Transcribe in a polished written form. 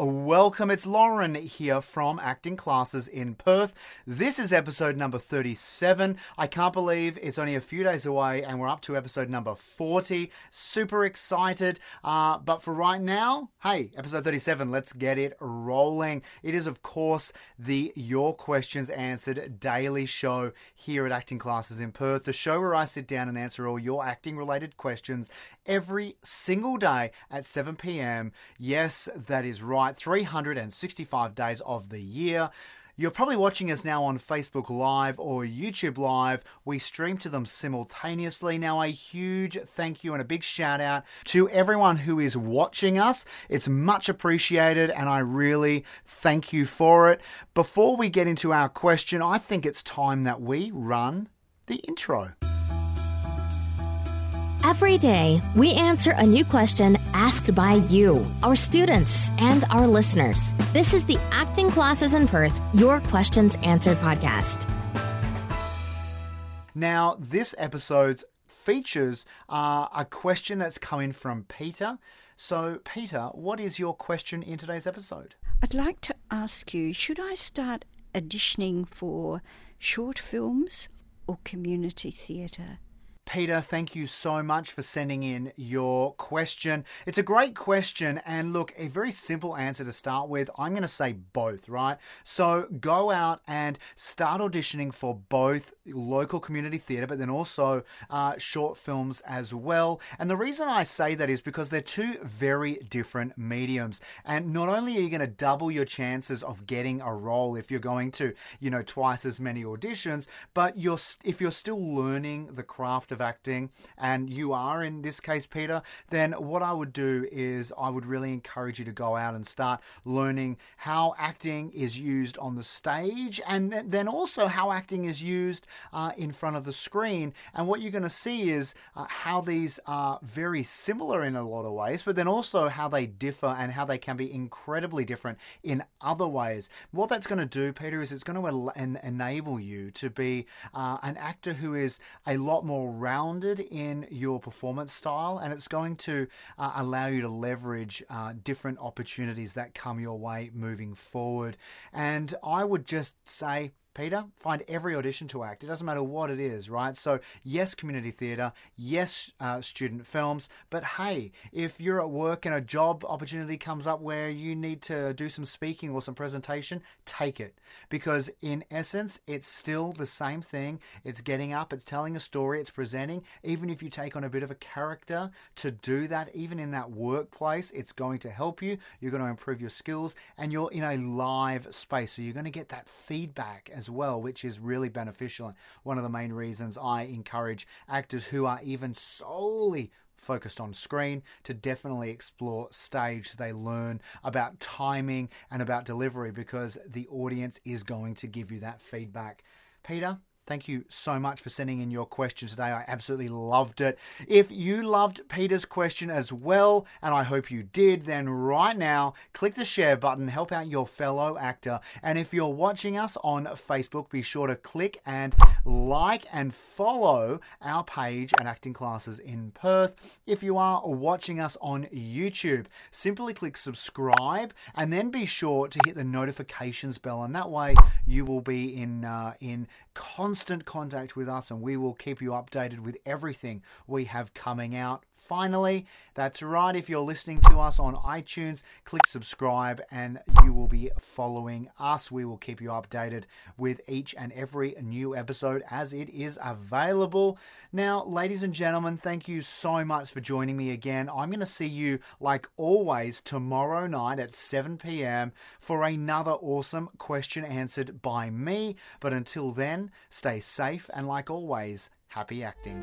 Welcome, it's Lauren here from Acting Classes in Perth. This is episode number 37. I can't believe it's only a few days away and we're up to episode number 40. Super excited. But for right now, hey, episode 37, let's get it rolling. It is, of course, the Your Questions Answered daily show here at Acting Classes in Perth, the show where I sit down and answer all your acting-related questions every single day at 7 p.m. Yes, that is right. 365 days of the year. You're probably watching us now on Facebook Live or YouTube Live. We stream to them simultaneously. Now, a huge thank you and a big shout out to everyone who is watching us. It's much appreciated and I really thank you for it. Before we get into our question, I think it's time that we run the intro. Every day, we answer a new question asked by you, our students, and our listeners. This is the Acting Classes in Perth, Your Questions Answered podcast. Now, this episode's features are a question that's coming from Peter. So, Peter, what is your question in today's episode? I'd like to ask you, should I start auditioning for short films or community theatre? Peter, thank you so much for sending in your question. It's a great question. And look, a very simple answer to start with. I'm going to say both, right? So go out and start auditioning for both local community theatre, but then also short films as well. And the reason I say that is because they're two very different mediums. And not only are you going to double your chances of getting a role if you're going to, you know, twice as many auditions, but if you're still learning the craft of acting, and you are in this case, Peter, then what I would do is I would really encourage you to go out and start learning how acting is used on the stage and then also how acting is used in front of the screen. And what you're going to see is how these are very similar in a lot of ways, but then also how they differ and how they can be incredibly different in other ways. What that's going to do, Peter, is it's going to enable you to be an actor who is a lot more rounded in your performance style, and it's going to allow you to leverage different opportunities that come your way moving forward. And I would just say, Peter, find every audition to act. It doesn't matter what it is, right? So yes, community theatre, yes, student films, but hey, if you're at work and a job opportunity comes up where you need to do some speaking or some presentation, take it. Because in essence, it's still the same thing. It's getting up, it's telling a story, it's presenting. Even if you take on a bit of a character to do that, even in that workplace, it's going to help you. You're going to improve your skills and you're in a live space. So you're going to get that feedback as well, which is really beneficial. One of the main reasons I encourage actors who are even solely focused on screen to definitely explore stage. They learn about timing and about delivery because the audience is going to give you that feedback. Peter, thank you so much for sending in your question today. I absolutely loved it. If you loved Peter's question as well, and I hope you did, then right now, click the share button, help out your fellow actor. And if you're watching us on Facebook, be sure to click and like and follow our page at Acting Classes in Perth. If you are watching us on YouTube, simply click subscribe and then be sure to hit the notifications bell. And that way you will be in constant contact with us and we will keep you updated with everything we have coming out. Finally, that's right, if you're listening to us on iTunes, click subscribe and you will be following us. We will keep you updated with each and every new episode as it is available. Now, ladies and gentlemen, thank you so much for joining me again. I'm going to see you, like always, tomorrow night at 7 p.m. for another awesome question answered by me. But until then, stay safe and, like always, happy acting.